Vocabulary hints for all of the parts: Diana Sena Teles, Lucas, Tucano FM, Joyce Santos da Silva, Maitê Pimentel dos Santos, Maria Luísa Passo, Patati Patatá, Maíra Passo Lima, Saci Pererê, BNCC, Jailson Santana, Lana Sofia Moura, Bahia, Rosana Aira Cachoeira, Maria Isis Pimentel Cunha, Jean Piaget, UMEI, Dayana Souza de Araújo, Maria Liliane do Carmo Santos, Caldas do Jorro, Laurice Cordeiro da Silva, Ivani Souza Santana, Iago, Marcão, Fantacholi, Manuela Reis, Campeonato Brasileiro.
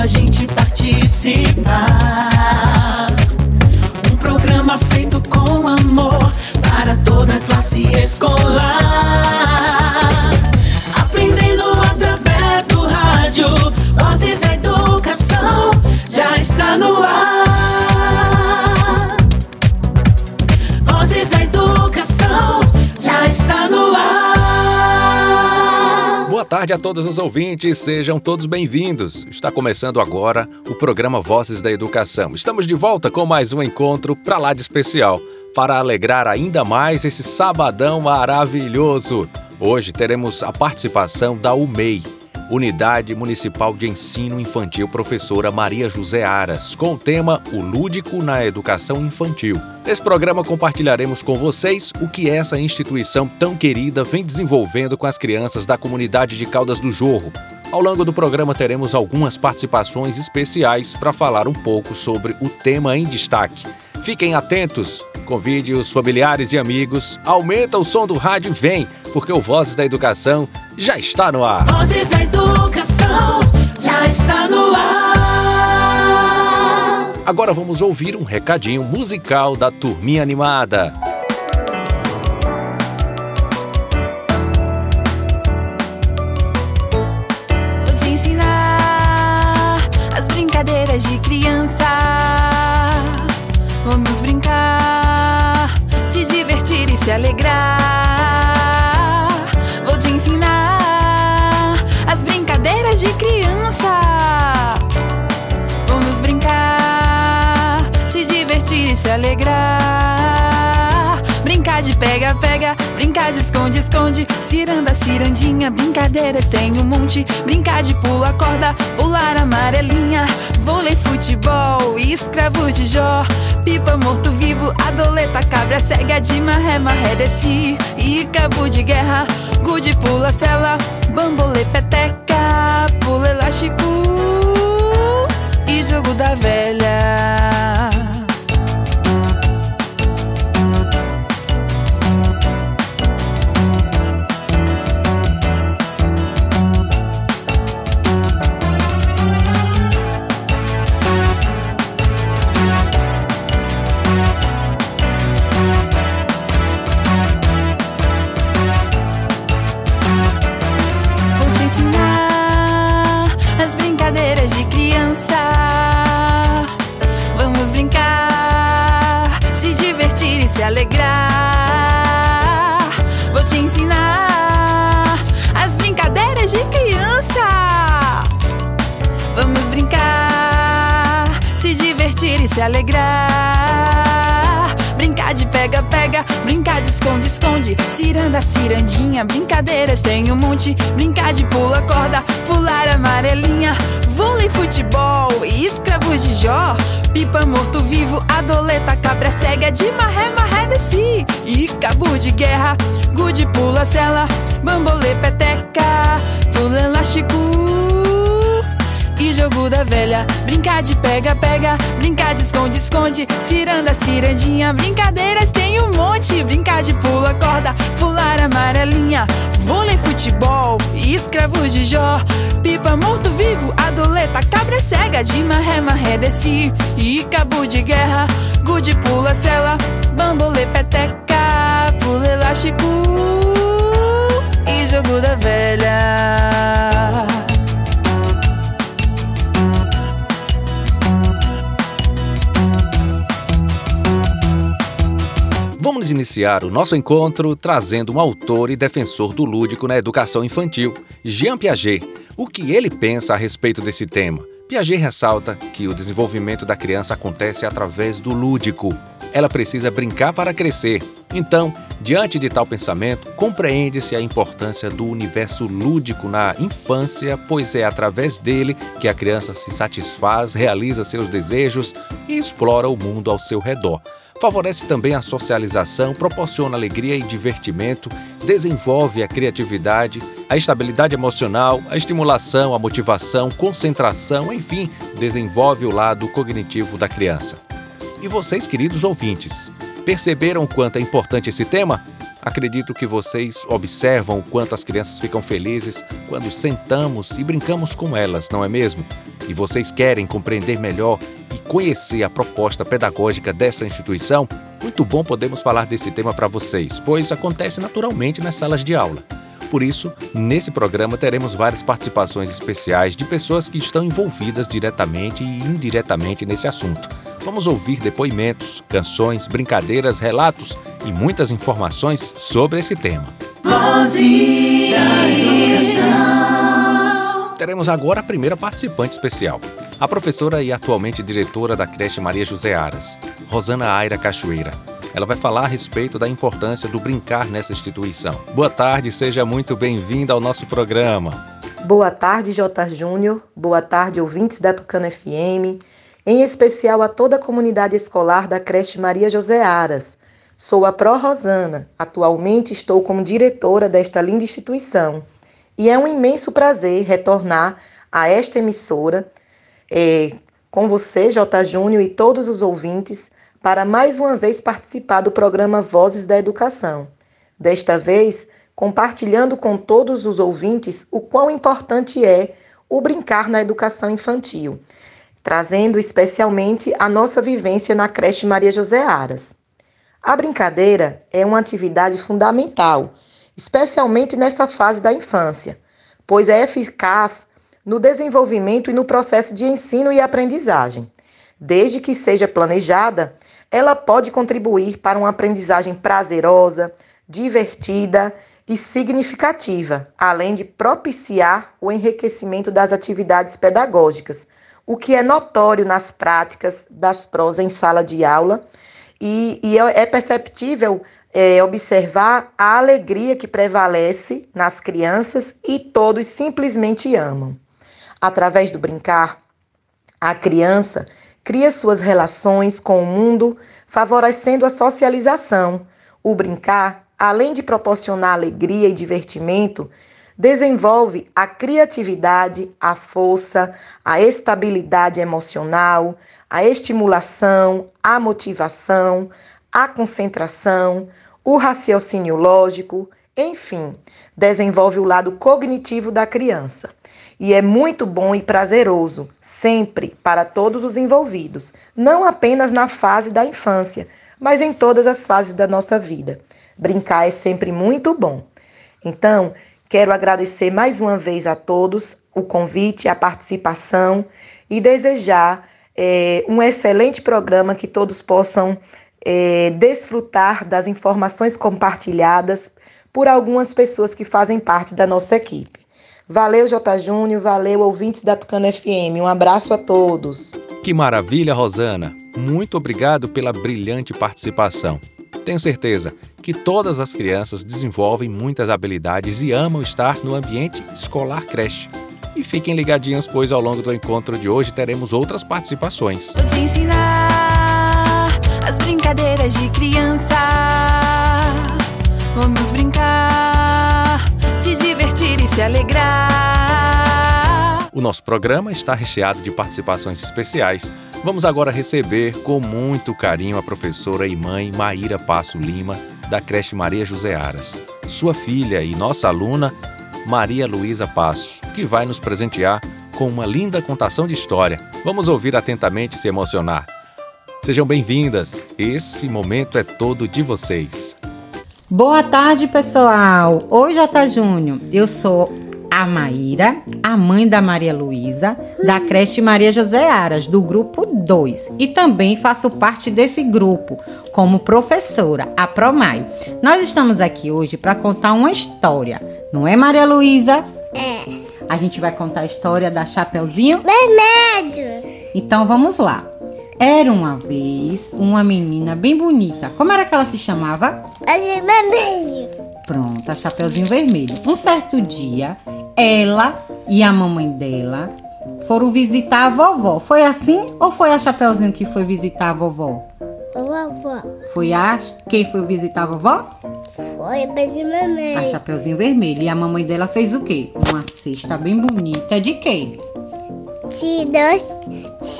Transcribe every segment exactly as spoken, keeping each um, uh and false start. a gente participar. Um programa feito com amor para toda a classe escolar. Aprendendo através do rádio, Vozes da Educação já está no ar. Vozes da Educação já está no ar. Boa tarde a todos os ouvintes, sejam todos bem-vindos. Está começando agora o programa Vozes da Educação. Estamos de volta com mais um encontro pra lá de especial, para alegrar ainda mais esse sabadão maravilhoso. Hoje teremos a participação da U M E I, Unidade Municipal de Ensino Infantil Professora Maria José Aras, com o tema O Lúdico na Educação Infantil. Nesse programa compartilharemos com vocês o que essa instituição tão querida vem desenvolvendo com as crianças da comunidade de Caldas do Jorro. Ao longo do programa teremos algumas participações especiais para falar um pouco sobre o tema em destaque. Fiquem atentos, convide os familiares e amigos, aumenta o som do rádio e vem, porque o Vozes da Educação já está no ar. Vozes da Educação já está no ar. Agora vamos ouvir um recadinho musical da Turminha Animada. Vou te ensinar as brincadeiras de criança. Vamos brincar, se divertir e se alegrar. Vou te ensinar as brincadeiras de criança. Vamos brincar, se divertir e se alegrar. Brincar de pega-pega, brincar de esconde-esconde, ciranda, cirandinha, brincadeiras tem um monte. Brincar de pula-corda, pular amarelinha, vôlei, futebol, escravos de Jó, pipa, morto-vivo, adoleta, cabra, cega de marré, marré, desci e cabo de guerra, gude, pula-cela, bambolê, peteca, pula elástico e jogo da velha. Vamos brincar, se divertir e se alegrar. Vou te ensinar as brincadeiras de criança. Vamos brincar, se divertir e se alegrar. Brincar de pega-pega, brincar de esconde-esconde, ciranda, cirandinha, brincadeiras tem um monte. Brincar de pula-corda, pular amarelinha, vôlei, futebol, escravos de Jó, pipa, morto-vivo, adoleta, cabra, cega de marré, marré, desci e cabo de guerra, gude, pula-cela, bambolê, peteca, pula elástico e jogo da velha. Brincar de pega-pega, brincar de esconde-esconde, ciranda, cirandinha, brincadeiras tem um monte. Brincar de pula-corda, pular amarelinha, vôlei, futebol, escravos de Jó, pipa, morto-vivo, adoleta, cabra, cega de marré, marré, desci e cabo de guerra, gude, pula-cela, bambolê, peteca, pula elástico e jogo da velha. Vamos iniciar o nosso encontro trazendo um autor e defensor do lúdico na educação infantil, Jean Piaget. O que ele pensa a respeito desse tema? Piaget ressalta que o desenvolvimento da criança acontece através do lúdico. Ela precisa brincar para crescer. Então, diante de tal pensamento, compreende-se a importância do universo lúdico na infância, pois é através dele que a criança se satisfaz, realiza seus desejos e explora o mundo ao seu redor. Favorece também a socialização, proporciona alegria e divertimento, desenvolve a criatividade, a estabilidade emocional, a estimulação, a motivação, concentração, enfim, desenvolve o lado cognitivo da criança. E vocês, queridos ouvintes, perceberam o quanto é importante esse tema? Acredito que vocês observam o quanto as crianças ficam felizes quando sentamos e brincamos com elas, não é mesmo? e vocês querem compreender melhor e conhecer a proposta pedagógica dessa instituição, muito bom podemos falar desse tema para vocês, pois acontece naturalmente nas salas de aula. Por isso, nesse programa teremos várias participações especiais de pessoas que estão envolvidas diretamente e indiretamente nesse assunto. Vamos ouvir depoimentos, canções, brincadeiras, relatos e muitas informações sobre esse tema. Voz e Ação. Teremos agora a primeira participante especial, a professora e atualmente diretora da creche Maria José Aras, Rosana Aira Cachoeira. Ela vai falar a respeito da importância do brincar nessa instituição. Boa tarde, seja muito bem-vinda ao nosso programa. Boa tarde, J. Júnior. Boa tarde, ouvintes da Tucano F M. Em especial a toda a comunidade escolar da creche Maria José Aras. Sou a Pró Rosana. Atualmente estou como diretora desta linda instituição. E é um imenso prazer retornar a esta emissora eh, com você, J. Júnior, e todos os ouvintes, para mais uma vez participar do programa Vozes da Educação. Desta vez, compartilhando com todos os ouvintes o quão importante é o brincar na educação infantil, trazendo especialmente a nossa vivência na creche Maria José Aras. A brincadeira é uma atividade fundamental, especialmente nesta fase da infância, pois é eficaz no desenvolvimento e no processo de ensino e aprendizagem. Desde que seja planejada, ela pode contribuir para uma aprendizagem prazerosa, divertida e significativa, além de propiciar o enriquecimento das atividades pedagógicas, o que é notório nas práticas das prós em sala de aula, e, e é perceptível é, observar a alegria que prevalece nas crianças e todos simplesmente amam. Através do brincar, a criança cria suas relações com o mundo, favorecendo a socialização. O brincar, além de proporcionar alegria e divertimento, desenvolve a criatividade, a força, a estabilidade emocional, a estimulação, a motivação, a concentração, o raciocínio lógico, enfim, desenvolve o lado cognitivo da criança. E é muito bom e prazeroso, sempre, para todos os envolvidos, não apenas na fase da infância, mas em todas as fases da nossa vida. Brincar é sempre muito bom. Então, quero agradecer mais uma vez a todos o convite, a participação e desejar é, um excelente programa, que todos possam é, desfrutar das informações compartilhadas por algumas pessoas que fazem parte da nossa equipe. Valeu, J. Júnior, valeu, ouvintes da Tucano F M. Um abraço a todos. Que maravilha, Rosana. Muito obrigado pela brilhante participação. Tenho certeza que todas as crianças desenvolvem muitas habilidades e amam estar no ambiente escolar creche. E fiquem ligadinhos, pois ao longo do encontro de hoje teremos outras participações. Vou te ensinar as brincadeiras de criança. Vamos brincar, se divertir e se alegrar. O nosso programa está recheado de participações especiais. Vamos agora receber com muito carinho a professora e mãe Maíra Passo Lima, da creche Maria José Aras, sua filha e nossa aluna Maria Luísa Passo, que vai nos presentear com uma linda contação de história. Vamos ouvir atentamente e se emocionar. Sejam bem-vindas, esse momento é todo de vocês. Boa tarde, pessoal. Oi, J. Júnior. Eu sou a Maíra, a mãe da Maria Luísa, da creche Maria José Aras, do grupo dois. E também faço parte desse grupo como professora, a Promai. Nós estamos aqui hoje para contar uma história. Não é, Maria Luísa? É. A gente vai contar a história da Chapeuzinho Vermelho. Então vamos lá. Era uma vez uma menina bem bonita. Como era que ela se chamava? Chapeuzinho Vermelho. Pronto, a Chapeuzinho Vermelho. Um certo dia, ela e a mamãe dela foram visitar a vovó. Foi assim ou foi a Chapeuzinho que foi visitar a vovó? A vovó. Foi a... Quem foi visitar a vovó? Foi a Chapeuzinho Vermelho. A Chapeuzinho Vermelho. E a mamãe dela fez o quê? Uma cesta bem bonita de quê? De doce,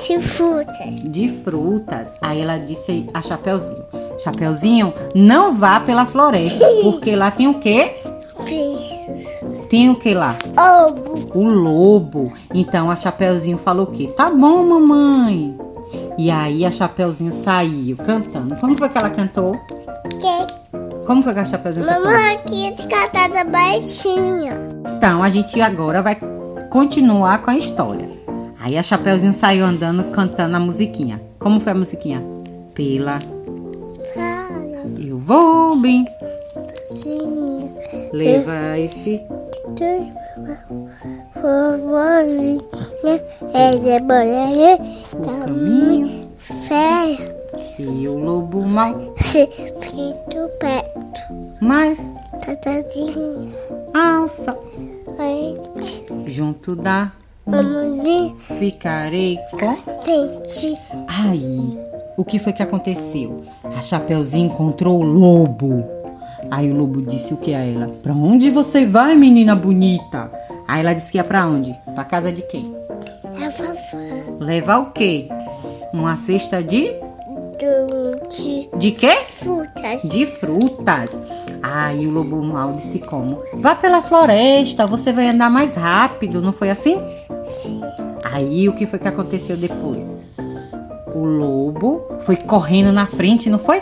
de frutas. De frutas. Aí ela disse a Chapeuzinho: Chapeuzinho, não vá pela floresta, porque lá tem o quê? Bichos. tinha o que lá? Lobo. O lobo. Então a Chapeuzinho falou o quê? Tá bom, mamãe. E aí a Chapeuzinho saiu cantando. Como foi que ela cantou? Que? Como foi que a Chapeuzinho cantou? Mamãe, aqui de cantada baixinha. Então a gente agora vai continuar com a história. Aí a Chapeuzinho saiu andando, cantando a musiquinha. Como foi a musiquinha? Pela... Eu vou bem. Leva esse. O caminho. Fé. E o lobo mal. Preto perto. Mas. Tatazinha. Alça. Leite. Junto da. Mamãe. Ficarei contente. Aí. O que foi que aconteceu? A Chapeuzinho encontrou o lobo. Aí o lobo disse o que a ela? Pra onde você vai, menina bonita? Aí ela disse que ia pra onde? Pra casa de quem? Da vovó. Levar o quê? Uma cesta de? De... De quê? Frutas. De frutas. Aí o lobo mal disse como? Vá pela floresta, você vai andar mais rápido, não foi assim? Sim. Aí o que foi que aconteceu depois? O lobo foi correndo na frente, não foi?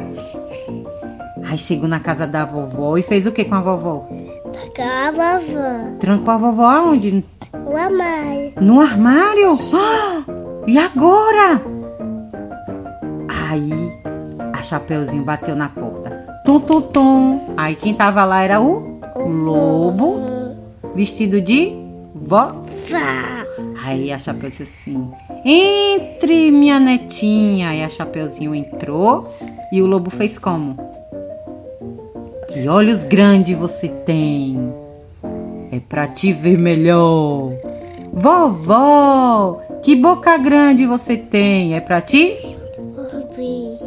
Aí chegou na casa da vovó e fez o que com a vovó? Trancou a vovó. Trancou a vovó aonde? No armário. No armário? Ah, e agora? Aí a Chapeuzinho bateu na porta. Tum, tum, tum. Aí quem tava lá era o, o lobo, lobo vestido de vovó. Aí a Chapeuzinho disse assim, entre minha netinha. Aí a Chapeuzinho entrou e o lobo fez como? Que olhos grandes você tem, é pra te ver melhor. Vovó, que boca grande você tem, é pra te ouvir.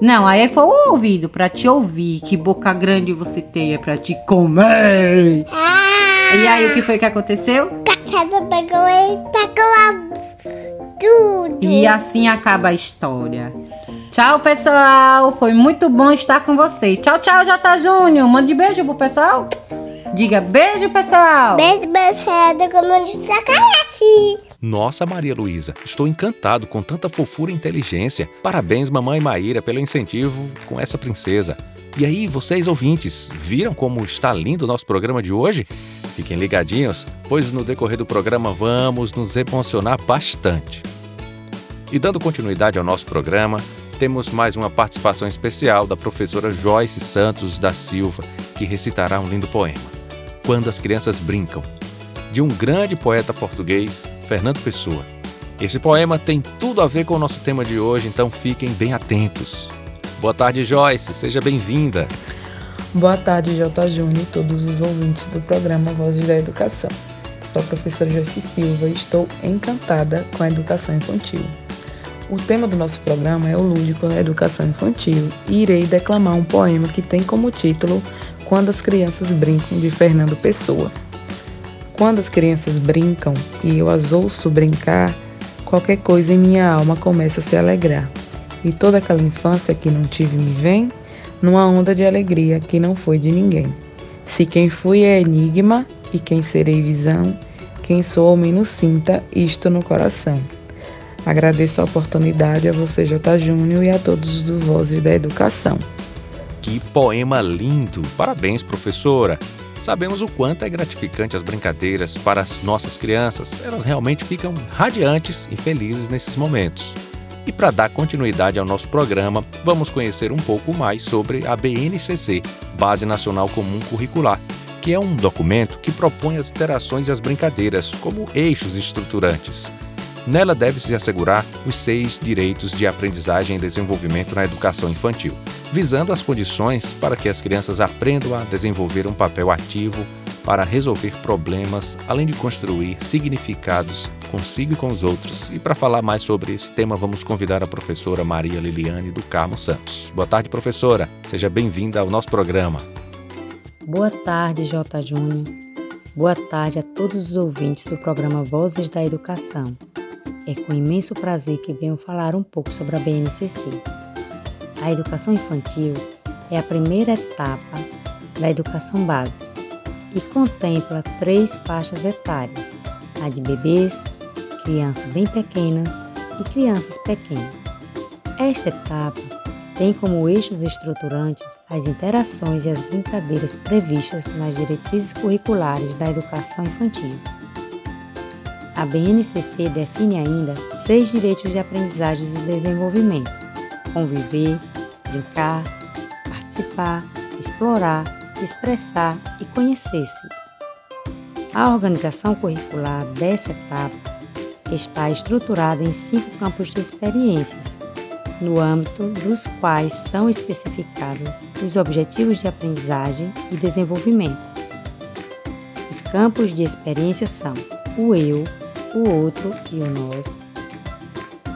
Não, aí foi o ouvido, pra te ouvir. Que boca grande você tem, é pra te comer. Ah. E aí o que foi que aconteceu? Ela pegou ele e tacou tudo. E assim acaba a história. Tchau, pessoal. Foi muito bom estar com vocês. Tchau, tchau, Jota Júnior. Mande beijo pro pessoal. Diga beijo, pessoal. Beijo, pessoal. Do comando de chocolate. Nossa, Maria Luísa, estou encantado com tanta fofura e inteligência. Parabéns, mamãe Maíra, pelo incentivo com essa princesa. E aí, vocês ouvintes, viram como está lindo o nosso programa de hoje? Fiquem ligadinhos, pois no decorrer do programa vamos nos emocionar bastante. E dando continuidade ao nosso programa, temos mais uma participação especial da professora Joyce Santos da Silva, que recitará um lindo poema, Quando as Crianças Brincam, de um grande poeta português, Fernando Pessoa. Esse poema tem tudo a ver com o nosso tema de hoje, então fiquem bem atentos. Boa tarde, Joyce. Seja bem-vinda. Boa tarde, Jota Júnior e todos os ouvintes do programa Vozes da Educação. Sou a professora Joyce Silva e estou encantada com a educação infantil. O tema do nosso programa é o lúdico na educação infantil e irei declamar um poema que tem como título Quando as Crianças Brincam, de Fernando Pessoa. Quando as crianças brincam e eu as ouço brincar, qualquer coisa em minha alma começa a se alegrar. E toda aquela infância que não tive me vem, numa onda de alegria que não foi de ninguém. Se quem fui é enigma, e quem serei visão, quem sou ao menos sinta isto no coração. Agradeço a oportunidade a você, Jota Júnior, e a todos do Vozes da Educação. Que poema lindo! Parabéns, professora! Sabemos o quanto é gratificante as brincadeiras para as nossas crianças. Elas realmente ficam radiantes e felizes nesses momentos. E para dar continuidade ao nosso programa, vamos conhecer um pouco mais sobre a B N C C, Base Nacional Comum Curricular, que é um documento que propõe as interações e as brincadeiras como eixos estruturantes. Nela deve-se assegurar os seis direitos de aprendizagem e desenvolvimento na educação infantil, visando as condições para que as crianças aprendam a desenvolver um papel ativo para resolver problemas, além de construir significados consigo e com os outros. E para falar mais sobre esse tema, vamos convidar a professora Maria Liliane do Carmo Santos. Boa tarde, professora. Seja bem-vinda ao nosso programa. Boa tarde, Jota Júnior. Boa tarde a todos os ouvintes do programa Vozes da Educação. É com imenso prazer que venho falar um pouco sobre a B N C C. A educação infantil é a primeira etapa da educação básica, e contempla três faixas etárias, a de bebês, crianças bem pequenas e crianças pequenas. Esta etapa tem como eixos estruturantes as interações e as brincadeiras previstas nas diretrizes curriculares da educação infantil. A B N C C define ainda seis direitos de aprendizagem e desenvolvimento: conviver, brincar, participar, explorar, expressar e conhecer-se. A organização curricular dessa etapa está estruturada em cinco campos de experiências, no âmbito dos quais são especificados os objetivos de aprendizagem e desenvolvimento. Os campos de experiência são o eu, o outro e o nosso,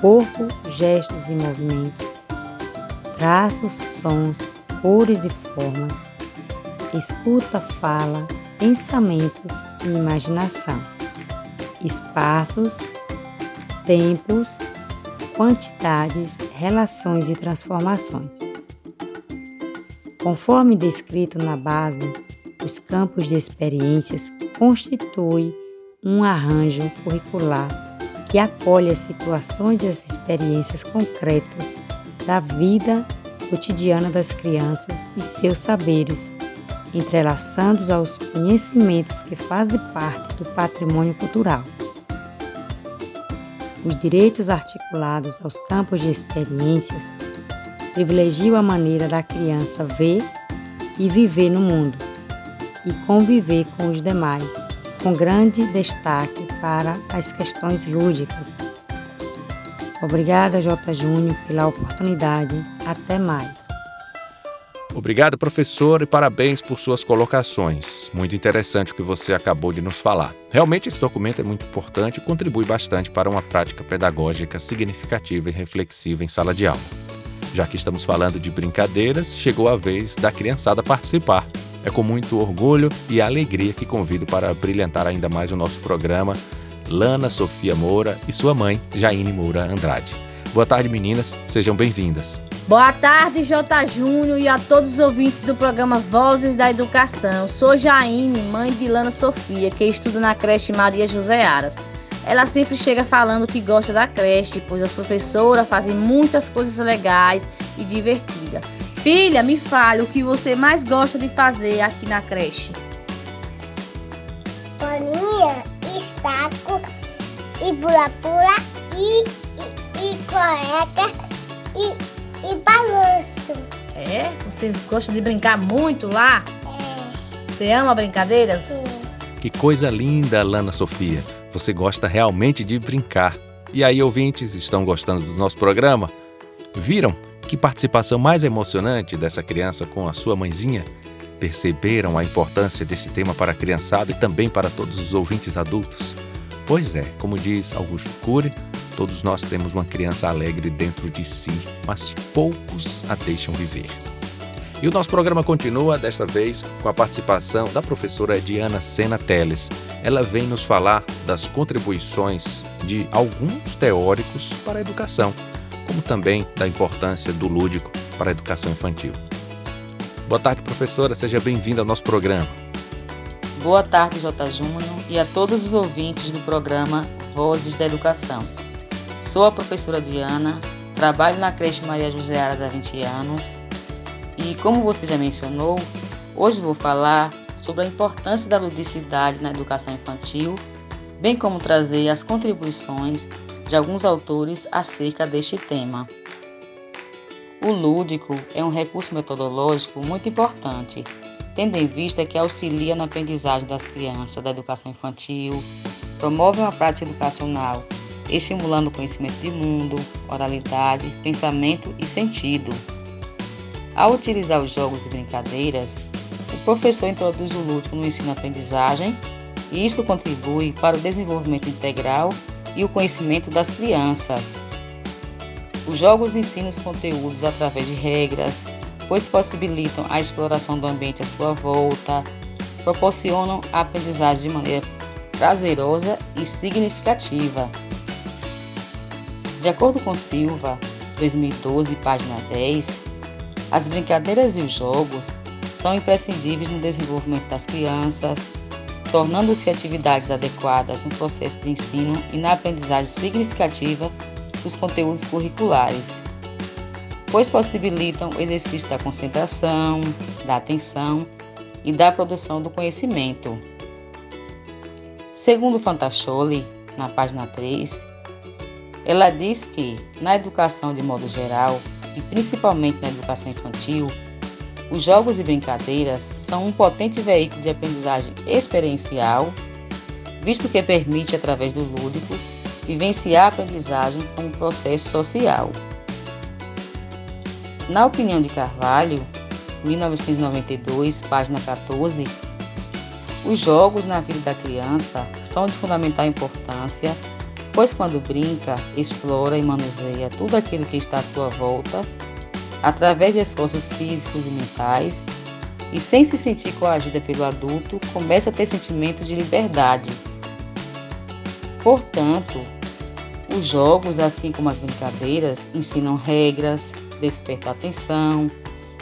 corpo, gestos e movimentos, traços, sons, cores e formas, escuta, fala, pensamentos e imaginação, espaços, tempos, quantidades, relações e transformações. Conforme descrito na base, os campos de experiências constituem um arranjo curricular que acolhe as situações e as experiências concretas da vida cotidiana das crianças e seus saberes, entrelaçando-os aos conhecimentos que fazem parte do patrimônio cultural. Os direitos articulados aos campos de experiências privilegiam a maneira da criança ver e viver no mundo e conviver com os demais, com grande destaque para as questões lúdicas. Obrigada, J. Júnior, pela oportunidade. Até mais. Obrigado, professor, e parabéns por suas colocações. Muito interessante o que você acabou de nos falar. Realmente, esse documento é muito importante e contribui bastante para uma prática pedagógica significativa e reflexiva em sala de aula. Já que estamos falando de brincadeiras, chegou a vez da criançada participar. É com muito orgulho e alegria que convido para brilhantar ainda mais o nosso programa Lana Sofia Moura e sua mãe, Jaine Moura Andrade. Boa tarde, meninas. Sejam bem-vindas. Boa tarde, J. Júnior, e a todos os ouvintes do programa Vozes da Educação. Sou Jaine, mãe de Lana Sofia, que estuda na creche Maria José Aras. Ela sempre chega falando que gosta da creche, pois as professoras fazem muitas coisas legais e divertidas. Filha, me fale o que você mais gosta de fazer aqui na creche. Bolinha, e saco, e pula-pula, e, e, e coleca, e... E balanço. É? Você gosta de brincar muito lá? É. Você ama brincadeiras? Sim. Que coisa linda, Lana Sofia. Você gosta realmente de brincar. E aí, ouvintes, estão gostando do nosso programa? Viram que participação mais emocionante dessa criança com a sua mãezinha? Perceberam a importância desse tema para a criançada e também para todos os ouvintes adultos? Pois é, como diz Augusto Cury, todos nós temos uma criança alegre dentro de si, mas poucos a deixam viver. E o nosso programa continua, desta vez, com a participação da professora Diana Sena Teles. Ela vem nos falar das contribuições de alguns teóricos para a educação, como também da importância do lúdico para a educação infantil. Boa tarde, professora. Seja bem-vinda ao nosso programa. Boa tarde, J. Júnior, e a todos os ouvintes do programa Vozes da Educação. Sou a professora Diana, trabalho na creche Maria José Aras há vinte anos e, como você já mencionou, hoje vou falar sobre a importância da ludicidade na educação infantil, bem como trazer as contribuições de alguns autores acerca deste tema. O lúdico é um recurso metodológico muito importante, tendo em vista que auxilia na aprendizagem das crianças da educação infantil, promove uma prática educacional estimulando o conhecimento de mundo, oralidade, pensamento e sentido. Ao utilizar os jogos e brincadeiras, o professor introduz o lúdico no ensino-aprendizagem e isto contribui para o desenvolvimento integral e o conhecimento das crianças. Os jogos ensinam os conteúdos através de regras, pois possibilitam a exploração do ambiente à sua volta, proporcionam a aprendizagem de maneira prazerosa e significativa. De acordo com Silva, dois mil e doze, página dez, as brincadeiras e os jogos são imprescindíveis no desenvolvimento das crianças, tornando-se atividades adequadas no processo de ensino e na aprendizagem significativa dos conteúdos curriculares, pois possibilitam o exercício da concentração, da atenção e da produção do conhecimento. Segundo Fantacholi, na página três, ela diz que, na educação de modo geral, e principalmente na educação infantil, os jogos e brincadeiras são um potente veículo de aprendizagem experiencial, visto que permite, através do lúdico, vivenciar a aprendizagem como um processo social. Na opinião de Carvalho, mil novecentos e noventa e dois, página catorze, os jogos na vida da criança são de fundamental importância, pois quando brinca, explora e manuseia tudo aquilo que está à sua volta, através de esforços físicos e mentais, e sem se sentir coagida pelo adulto, começa a ter sentimentos de liberdade. Portanto, os jogos, assim como as brincadeiras, ensinam regras, despertam atenção,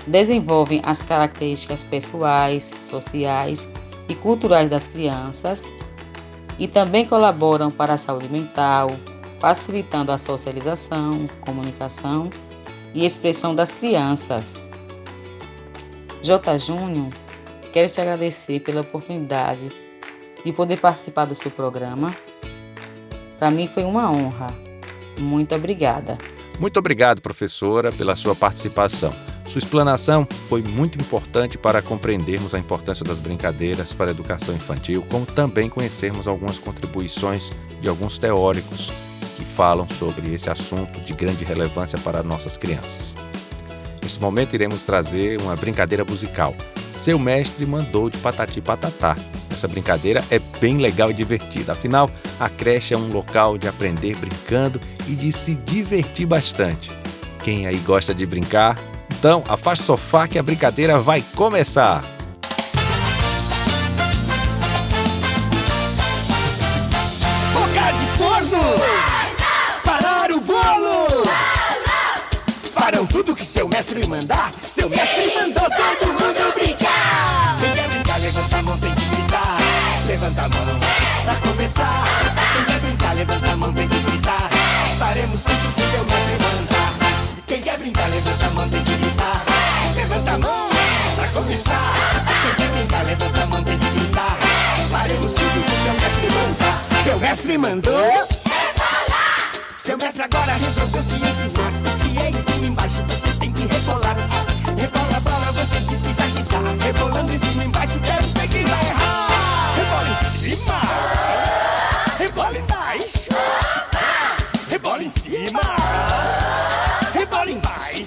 desenvolvem as características pessoais, sociais e culturais das crianças, e também colaboram para a saúde mental, facilitando a socialização, comunicação e expressão das crianças. J. Júnior, quero te agradecer pela oportunidade de poder participar do seu programa. Para mim foi uma honra. Muito obrigada. Muito obrigado, professora, pela sua participação. Sua explanação foi muito importante para compreendermos a importância das brincadeiras para a educação infantil, como também conhecermos algumas contribuições de alguns teóricos que falam sobre esse assunto de grande relevância para nossas crianças. Nesse momento iremos trazer uma brincadeira musical. Seu mestre mandou de Patati Patatá. Essa brincadeira é bem legal e divertida. Afinal, a creche é um local de aprender brincando e de se divertir bastante. Quem aí gosta de brincar? Então, afaste o sofá que a brincadeira vai começar! Boca de forno! Tudo que seu mestre mandar, seu Sim. mestre mandou todo mundo brincar. Quem quer brincar, levanta a mão, tem que gritar. É. Levanta a mão, é. pra começar. É. Quem quer brincar, levanta a mão, tem que gritar. É. Faremos tudo que seu mestre mandar. Quem quer brincar, levanta a mão, tem que gritar. É. Levanta a mão, é. pra começar. É. Quem quer brincar, levanta a mão, tem que gritar. É. Faremos tudo que seu mestre mandar. Seu mestre mandou? É pra lá. Seu mestre agora resolveu te ensinar. Ensino embaixo, você tem que rebolar. Rebola a bola, você diz que dá que dá. Rebolando em cima embaixo, quero ver quem vai errar. Rebola em cima, rebola embaixo, rebola em cima, rebola embaixo.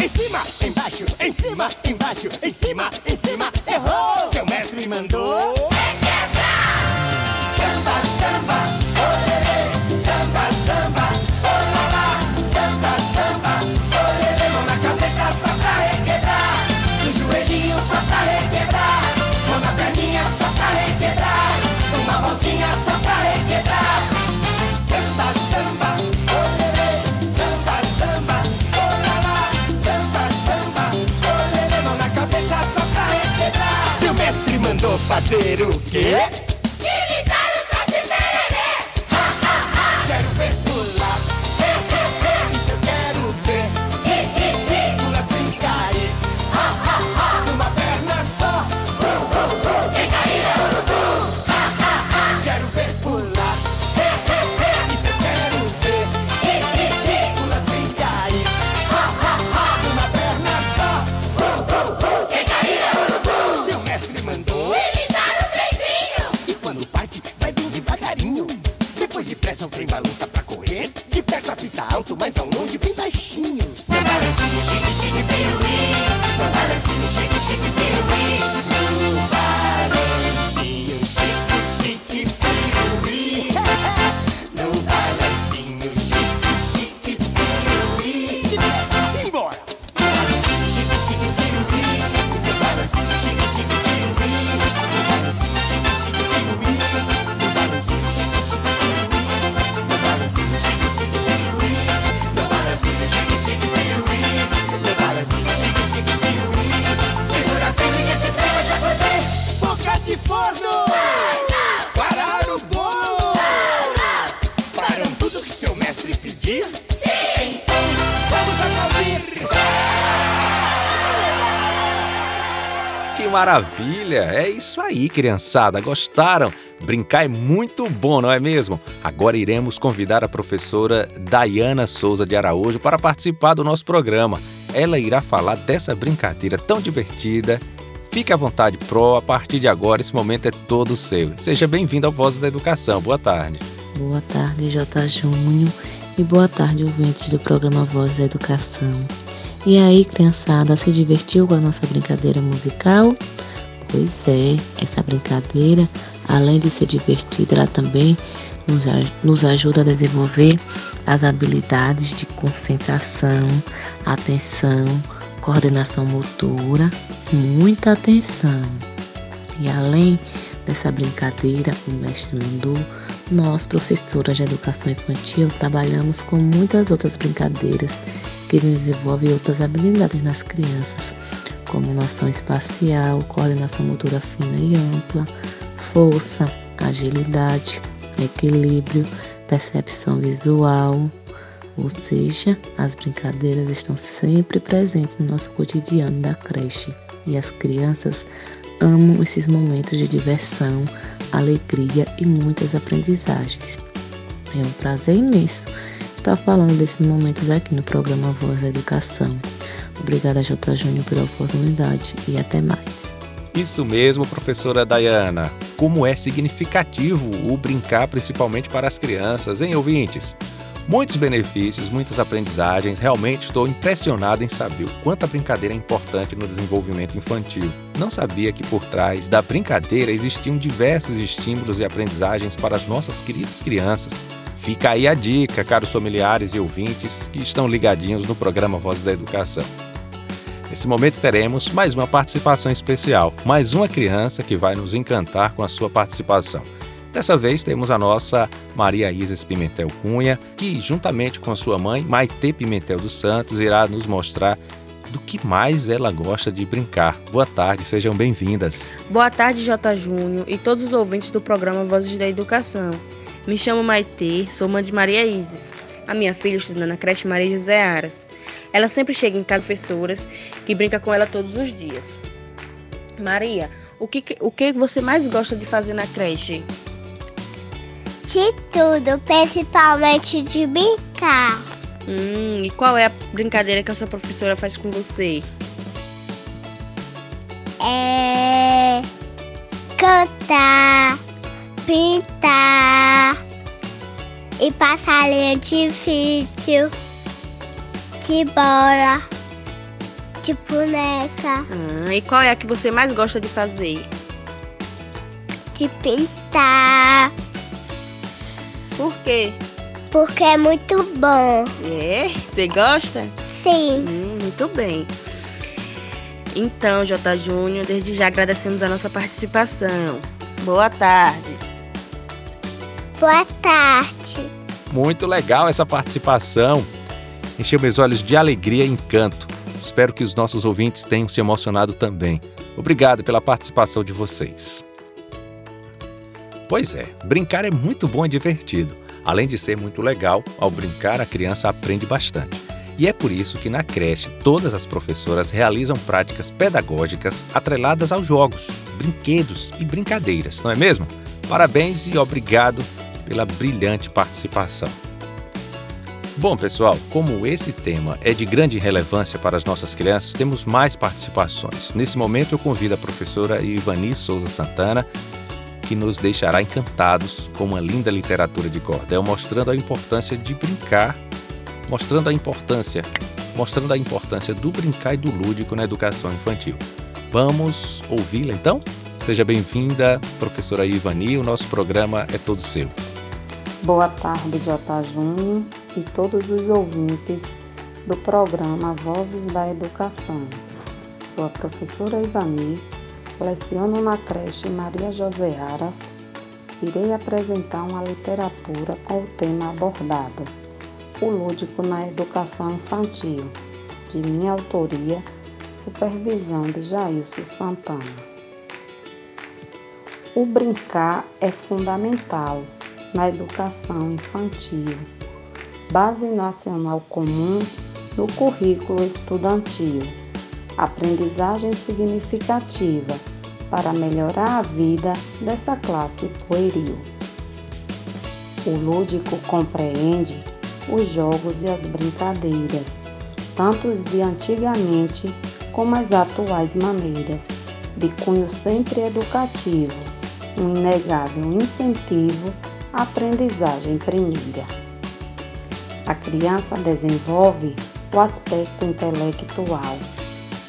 Em cima, embaixo, em cima, embaixo, em cima, em cima, errou. Seu mestre mandou. Samba, samba, olê, samba, samba. Fazer o quê? Imitar o Saci Pererê. Ha, ha, ha. Quero ver pular. He, he, he. Isso eu quero ver. He, he, he. Pula sem cair. Ha, ha, ha. Numa perna só. Bu, bu, bu. Quem cair é urubu. Ha, ha, ha. Quero ver pular. He, he, he. Isso eu quero ver. He, he, he. Pula sem cair. Ha, ha, ha. Numa perna só. Bu, bu, bu. Quem cair é urubu. Seu mestre mandou. Depressa o trem balança pra correr. De perto apita alto, mas ao longe bem baixinho. Meu balancinho, chique, chique, piruí. Meu balancinho, chique, chique, piruí. Meu balancinho, chique, chique, piruí. Meu balancinho, chique, chique, piruí. Sim, bora. Meu balancinho, chique, chique, piruí. Meu balancinho, chique, chique, piruí. Meu balancinho, chique, chique, piruí. Meu balancinho, chique, chique, piruí. Chique, chique, piruí. Meu balancinho, chique, chique, piruí. divertir? Sim! Então vamos aplaudir! Que maravilha! É isso aí, criançada! Gostaram? Brincar é muito bom, não é mesmo? Agora iremos convidar a professora Dayana Souza de Araújo para participar do nosso programa. Ela irá falar dessa brincadeira tão divertida. Fique à vontade, Pro. A partir de agora, esse momento é todo seu. Seja bem-vindo ao Voz da Educação. Boa tarde. Boa tarde, J. Júnior. E boa tarde, ouvintes do programa Voz da Educação. E aí, criançada, se divertiu com a nossa brincadeira musical? Pois é, essa brincadeira, além de ser divertida, ela também nos, nos ajuda a desenvolver as habilidades de concentração, atenção, coordenação motora, muita atenção. E além dessa brincadeira, o mestre mandou, nós, professoras de educação infantil, trabalhamos com muitas outras brincadeiras que desenvolve outras habilidades nas crianças, como noção espacial, coordenação motora fina e ampla, força, agilidade, equilíbrio, percepção visual. Ou seja, as brincadeiras estão sempre presentes no nosso cotidiano da creche e as crianças amam esses momentos de diversão, alegria e muitas aprendizagens. É um prazer imenso estar falando desses momentos aqui no programa Voz da Educação. Obrigada, J. Júnior, pela oportunidade e até mais. Isso mesmo, professora Dayana. Como é significativo o brincar, principalmente para as crianças, hein, ouvintes? Muitos benefícios, muitas aprendizagens. Realmente estou impressionado em saber o quanto a brincadeira é importante no desenvolvimento infantil. Não sabia que por trás da brincadeira existiam diversos estímulos e aprendizagens para as nossas queridas crianças. Fica aí a dica, caros familiares e ouvintes que estão ligadinhos no programa Voz da Educação. Nesse momento teremos mais uma participação especial, mais uma criança que vai nos encantar com a sua participação. Dessa vez temos a nossa Maria Isis Pimentel Cunha, que juntamente com a sua mãe, Maitê Pimentel dos Santos, irá nos mostrar do que mais ela gosta de brincar. Boa tarde, sejam bem-vindas. Boa tarde, J. Júnior e todos os ouvintes do programa Vozes da Educação. Me chamo Maitê, sou mãe de Maria Isis. A minha filha estuda na creche Maria José Aras. Ela sempre chega em casa professoras que brinca com ela todos os dias. Maria, o que, o que você mais gosta de fazer na creche? De tudo, principalmente de brincar. Hum, e qual é a brincadeira que a sua professora faz com você? É... cantar, pintar e passar linha de vídeo, de bola, de boneca. Ah, e qual é a que você mais gosta de fazer? De pintar. Por quê? Porque é muito bom. É? Você gosta? Sim. Hum, muito bem. Então, J. Júnior, desde já agradecemos a nossa participação. Boa tarde. Boa tarde. Muito legal essa participação. Encheu meus olhos de alegria e encanto. Espero que os nossos ouvintes tenham se emocionado também. Obrigado pela participação de vocês. Pois é, brincar é muito bom e divertido. Além de ser muito legal, ao brincar a criança aprende bastante. E é por isso que na creche todas as professoras realizam práticas pedagógicas atreladas aos jogos, brinquedos e brincadeiras, não é mesmo? Parabéns e obrigado pela brilhante participação. Bom, pessoal, como esse tema é de grande relevância para as nossas crianças, temos mais participações. Nesse momento eu convido a professora Ivani Souza Santana, que nos deixará encantados com uma linda literatura de cordel, mostrando a importância de brincar, mostrando a importância, mostrando a importância do brincar e do lúdico na educação infantil. Vamos ouvi-la então? Seja bem-vinda, professora Ivani, o nosso programa é todo seu. Boa tarde, J. Júnior e todos os ouvintes do programa Vozes da Educação. Sou a professora Ivani. Leciono na creche Maria José Aras, irei apresentar uma literatura com o tema abordado, O Lúdico na Educação Infantil, de minha autoria, supervisão de Jailson Santana. O brincar é fundamental na educação infantil, Base Nacional Comum no Currículo Estudantil. Aprendizagem significativa para melhorar a vida dessa classe pueril. O lúdico compreende os jogos e as brincadeiras, tanto os de antigamente como as atuais maneiras, de cunho sempre educativo, um inegável incentivo à aprendizagem primeira. A criança desenvolve o aspecto intelectual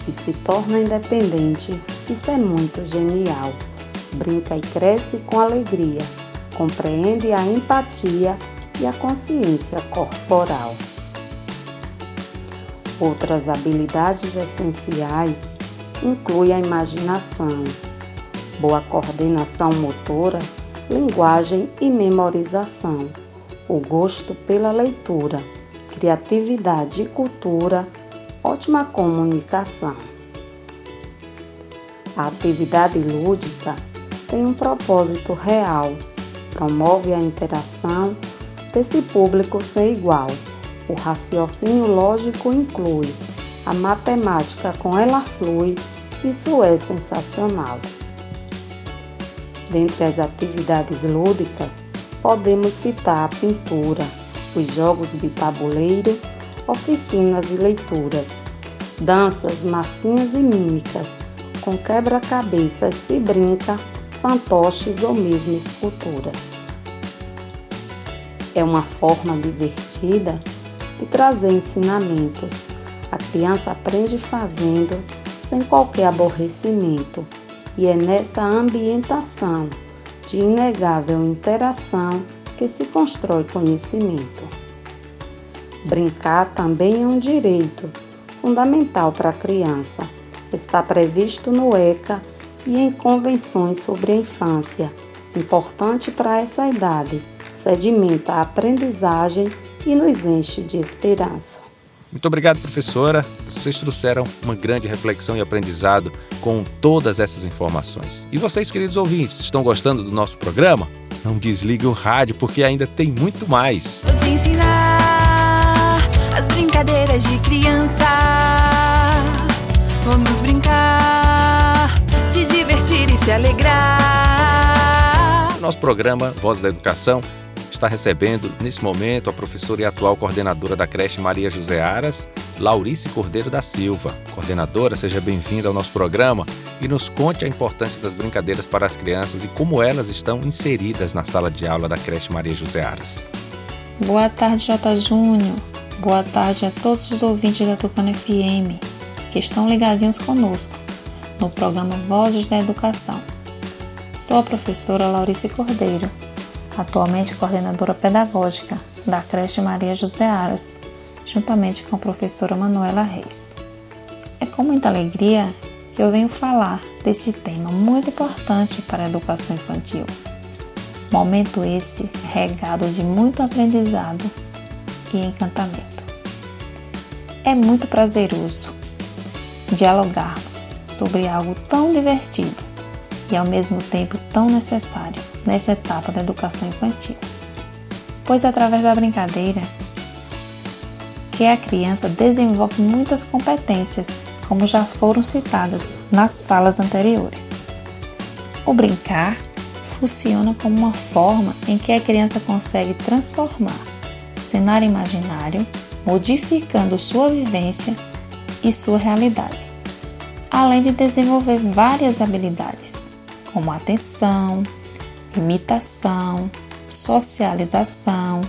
e se torna independente, isso é muito genial. Brinca e cresce com alegria, compreende a empatia e a consciência corporal. Outras habilidades essenciais incluem a imaginação, boa coordenação motora, linguagem e memorização, o gosto pela leitura, criatividade e cultura, ótima comunicação. A atividade lúdica tem um propósito real, promove a interação desse público sem igual. O raciocínio lógico inclui, a matemática com ela flui, isso é sensacional. Dentre as atividades lúdicas, podemos citar a pintura, os jogos de tabuleiro, oficinas e leituras, danças, massinhas e mímicas, com quebra-cabeças se brinca, fantoches ou mesmo esculturas. É uma forma divertida de trazer ensinamentos. A criança aprende fazendo, sem qualquer aborrecimento, e é nessa ambientação de inegável interação que se constrói conhecimento. Brincar também é um direito fundamental para a criança. Está previsto no E C A e em convenções sobre a infância. Importante para essa idade, sedimenta a aprendizagem e nos enche de esperança. Muito obrigado, professora. Vocês trouxeram uma grande reflexão e aprendizado com todas essas informações. E vocês, queridos ouvintes, estão gostando do nosso programa? Não desliguem o rádio, porque ainda tem muito mais. Vou te ensinar as brincadeiras de criança. Vamos brincar, se divertir e se alegrar. O nosso programa Voz da Educação está recebendo, nesse momento, a professora e atual coordenadora da creche Maria José Aras, Laurice Cordeiro da Silva. Coordenadora, seja bem-vinda ao nosso programa e nos conte a importância das brincadeiras para as crianças e como elas estão inseridas na sala de aula da creche Maria José Aras. Boa tarde, J. Júnior. Boa tarde a todos os ouvintes da Tucano F M que estão ligadinhos conosco no programa Vozes da Educação. Sou a professora Laurice Cordeiro, atualmente coordenadora pedagógica da creche Maria José Aras, juntamente com a professora Manuela Reis. É com muita alegria que eu venho falar desse tema muito importante para a educação infantil. Momento esse regado de muito aprendizado e encantamento. É muito prazeroso dialogarmos sobre algo tão divertido e ao mesmo tempo tão necessário nessa etapa da educação infantil, pois através da brincadeira que a criança desenvolve muitas competências, como já foram citadas nas falas anteriores. O brincar funciona como uma forma em que a criança consegue transformar o cenário imaginário, modificando sua vivência e sua realidade, além de desenvolver várias habilidades, como atenção, imitação, socialização,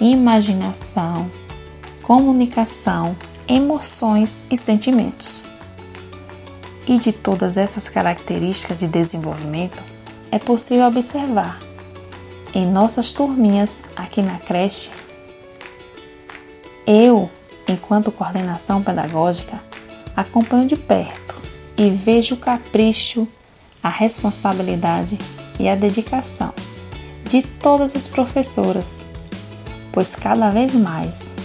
imaginação, comunicação, emoções e sentimentos. E de todas essas características de desenvolvimento, é possível observar em nossas turminhas aqui na creche. Eu, enquanto coordenação pedagógica, acompanho de perto e vejo o capricho, a responsabilidade e a dedicação de todas as professoras, pois cada vez mais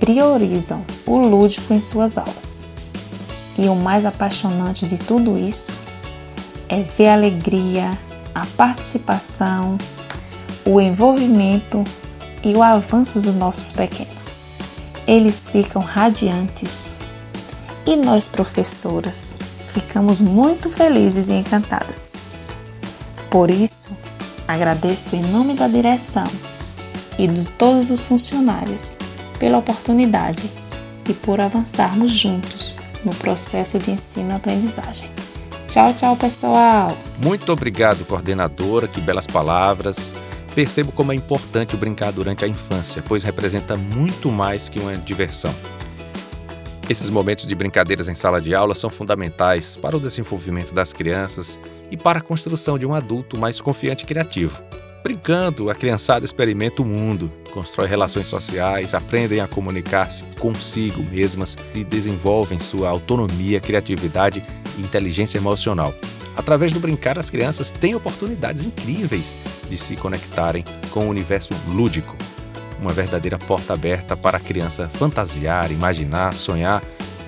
priorizam o lúdico em suas aulas. E o mais apaixonante de tudo isso é ver a alegria, a participação, o envolvimento e o avanço dos nossos pequenos. eles ficam radiantes. E nós, professoras, ficamos muito felizes e encantadas. Por isso, agradeço em nome da direção e de todos os funcionários pela oportunidade e por avançarmos juntos no processo de ensino-aprendizagem. Tchau, tchau, pessoal! Muito obrigado, coordenadora, que belas palavras! Percebo como é importante o brincar durante a infância, pois representa muito mais que uma diversão. Esses momentos de brincadeiras em sala de aula são fundamentais para o desenvolvimento das crianças e para a construção de um adulto mais confiante e criativo. Brincando, a criançada experimenta o mundo, constrói relações sociais, aprendem a comunicar-se consigo mesmas e desenvolvem sua autonomia, criatividade e inteligência emocional. Através do brincar, as crianças têm oportunidades incríveis de se conectarem com o universo lúdico. Uma verdadeira porta aberta para a criança fantasiar, imaginar, sonhar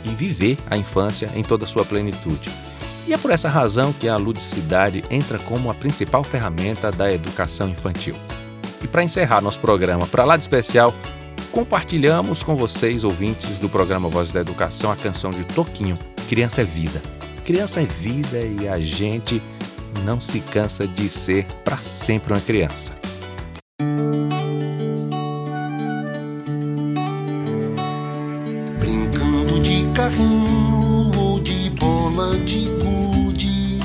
e viver a infância em toda a sua plenitude. E é por essa razão que a ludicidade entra como a principal ferramenta da educação infantil. E para encerrar nosso programa Pra Lá de Especial, compartilhamos com vocês, ouvintes do programa Voz da Educação, a canção de Toquinho, Criança é Vida. Criança é vida e a gente não se cansa de ser para sempre uma criança. Brincando de carrinho ou de bola de gude.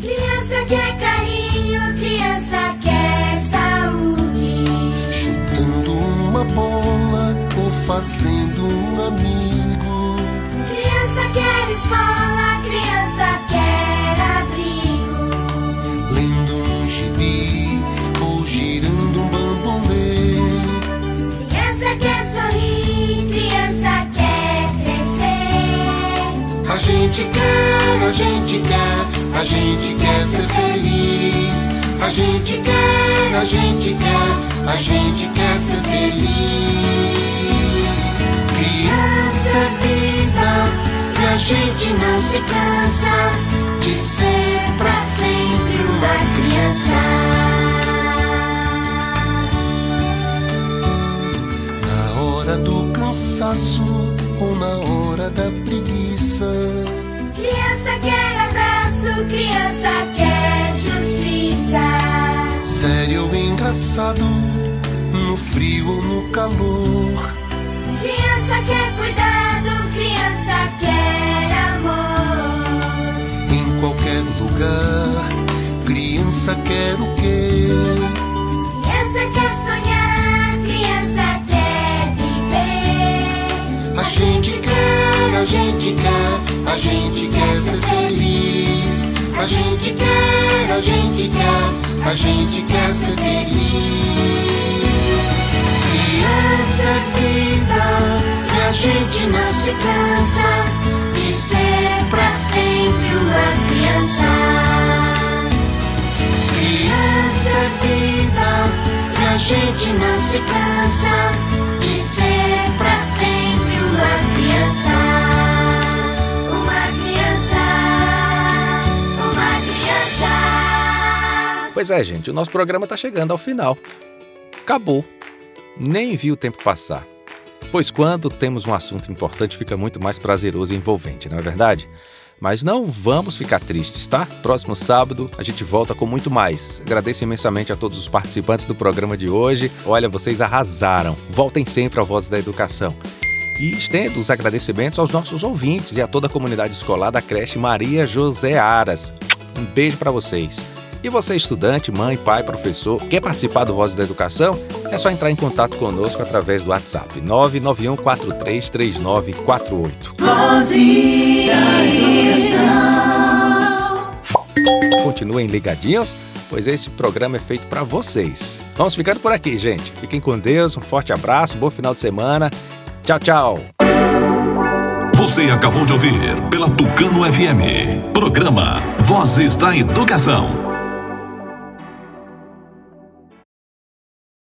Criança quer carinho, criança quer saúde. Chutando uma bola ou fazendo um amigo. Criança quer escola. Criança quer abrigo. Lendo um gibi ou girando um bambolê. Criança quer sorrir, criança quer crescer. A gente quer, a gente quer, a gente quer ser feliz. A gente quer, a gente quer, a gente quer ser feliz. Criança é vida. A gente não se cansa de ser pra sempre uma criança. Na hora do cansaço ou na hora da preguiça. Criança quer abraço, criança quer justiça. Sério ou engraçado, no frio ou no calor. Criança quer cuidado, criança quer amor. Em qualquer lugar, criança quer o quê? Criança quer sonhar, criança quer viver. A gente quer, a gente quer, a gente quer ser feliz. A gente quer, a gente quer, a gente quer ser feliz. Criança é vida e a gente não se cansa de ser pra sempre uma criança. Criança é vida e a gente não se cansa de ser pra sempre uma criança. Uma criança, uma criança. Pois é, gente, o nosso programa tá chegando ao final. Acabou. Nem vi o tempo passar, pois quando temos um assunto importante fica muito mais prazeroso e envolvente, não é verdade? Mas não vamos ficar tristes, tá? Próximo sábado a gente volta com muito mais. Agradeço imensamente a todos os participantes do programa de hoje. Olha, vocês arrasaram. Voltem sempre ao Voz da Educação. E estendo os agradecimentos aos nossos ouvintes e a toda a comunidade escolar da creche Maria José Aras. Um beijo para vocês. E você, estudante, mãe, pai, professor, quer participar do Voz da Educação? É só entrar em contato conosco através do WhatsApp nove nove um quatro três três nove quatro oito. Voz da Educação. Continuem ligadinhos, pois esse programa é feito para vocês. Vamos ficando por aqui, gente. Fiquem com Deus, um forte abraço, um bom final de semana. Tchau, tchau. Você acabou de ouvir pela Tucano F M, programa Vozes da Educação.